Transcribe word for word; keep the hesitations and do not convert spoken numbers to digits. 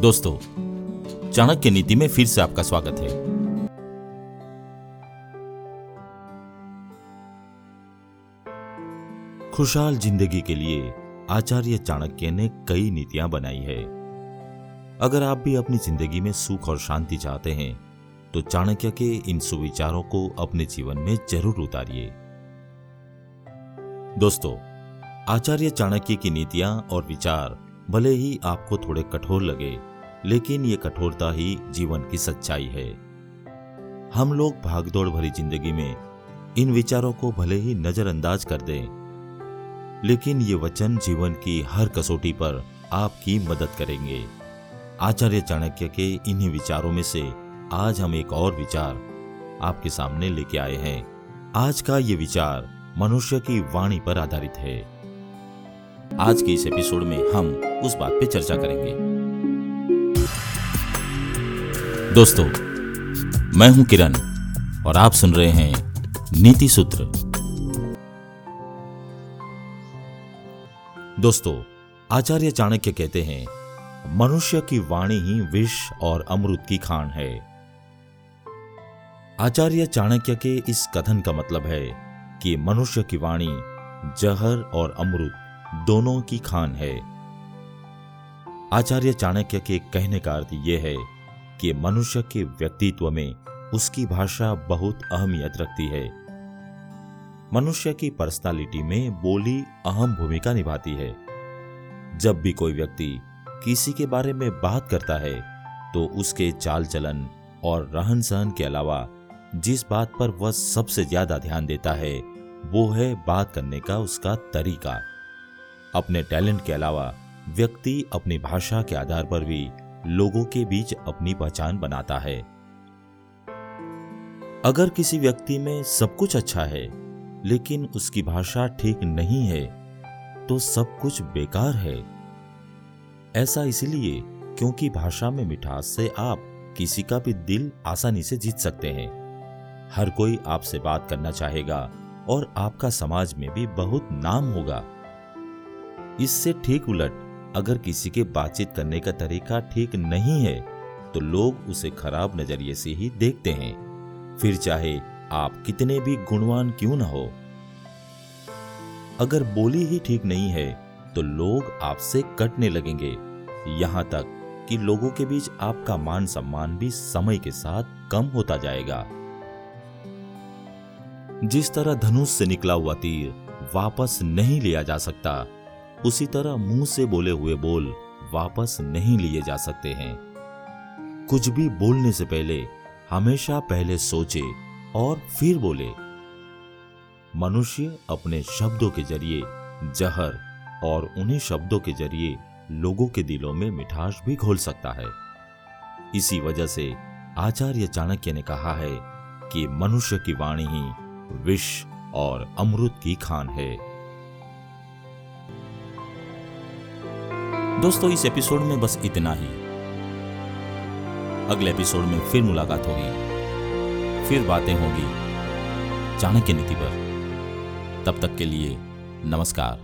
दोस्तों, चाणक्य नीति में फिर से आपका स्वागत है। खुशहाल जिंदगी के लिए आचार्य चाणक्य ने कई नीतियां बनाई है। अगर आप भी अपनी जिंदगी में सुख और शांति चाहते हैं तो चाणक्य के इन सुविचारों को अपने जीवन में जरूर उतारिए। दोस्तों, आचार्य चाणक्य की नीतियां और विचार भले ही आपको थोड़े कठोर लगे, लेकिन ये कठोरता ही जीवन की सच्चाई है। हम लोग भागदौड़ भरी जिंदगी में इन विचारों को भले ही नजरअंदाज कर दें, लेकिन ये वचन जीवन की हर कसौटी पर आपकी मदद करेंगे। आचार्य चाणक्य के इन्हीं विचारों में से आज हम एक और विचार आपके सामने लेके आए हैं। आज का ये विचार मनुष्य की वाणी पर आधारित है। आज के इस एपिसोड में हम उस बात पे चर्चा करेंगे। दोस्तों, मैं हूं किरण और आप सुन रहे हैं नीति सूत्र। दोस्तों, आचार्य चाणक्य कहते हैं, मनुष्य की वाणी ही विष और अमृत की खान है। आचार्य चाणक्य के इस कथन का मतलब है कि मनुष्य की वाणी जहर और अमृत दोनों की खान है। आचार्य चाणक्य के कहने का अर्थ यह है कि मनुष्य के व्यक्तित्व में उसकी भाषा बहुत अहमियत रखती है। मनुष्य की पर्सनालिटी में बोली अहम भूमिका निभाती है। जब भी कोई व्यक्ति किसी के बारे में बात करता है तो उसके चाल चलन और रहन सहन के अलावा जिस बात पर वह सबसे ज्यादा ध्यान देता है वो है बात करने का उसका तरीका। अपने टैलेंट के अलावा व्यक्ति अपनी भाषा के आधार पर भी लोगों के बीच अपनी पहचान बनाता है। अगर किसी व्यक्ति में सब कुछ अच्छा है लेकिन उसकी भाषा ठीक नहीं है तो सब कुछ बेकार है। ऐसा इसलिए क्योंकि भाषा में मिठास से आप किसी का भी दिल आसानी से जीत सकते हैं। हर कोई आपसे बात करना चाहेगा और आपका समाज में भी बहुत नाम होगा। इससे ठीक उलट अगर किसी के बातचीत करने का तरीका ठीक नहीं है तो लोग उसे खराब नजरिए से ही देखते हैं, फिर चाहे आप कितने भी गुणवान क्यों न हो। अगर बोली ही ठीक नहीं है तो लोग आपसे कटने लगेंगे, यहाँ तक कि लोगों के बीच आपका मान सम्मान भी समय के साथ कम होता जाएगा। जिस तरह धनुष से निकला हुआ तीर वापस नहीं लिया जा सकता, उसी तरह मुंह से बोले हुए बोल वापस नहीं लिए जा सकते हैं। कुछ भी बोलने से पहले हमेशा पहले सोचे और फिर बोले। मनुष्य अपने शब्दों के जरिए जहर और उन्हीं शब्दों के जरिए लोगों के दिलों में मिठास भी घोल सकता है। इसी वजह से आचार्य चाणक्य ने कहा है कि मनुष्य की वाणी ही विष और अमृत की खान है। दोस्तों, इस एपिसोड में बस इतना ही। अगले एपिसोड में फिर मुलाकात होगी, फिर बातें होगी चाणक्य नीति पर। तब तक के लिए नमस्कार।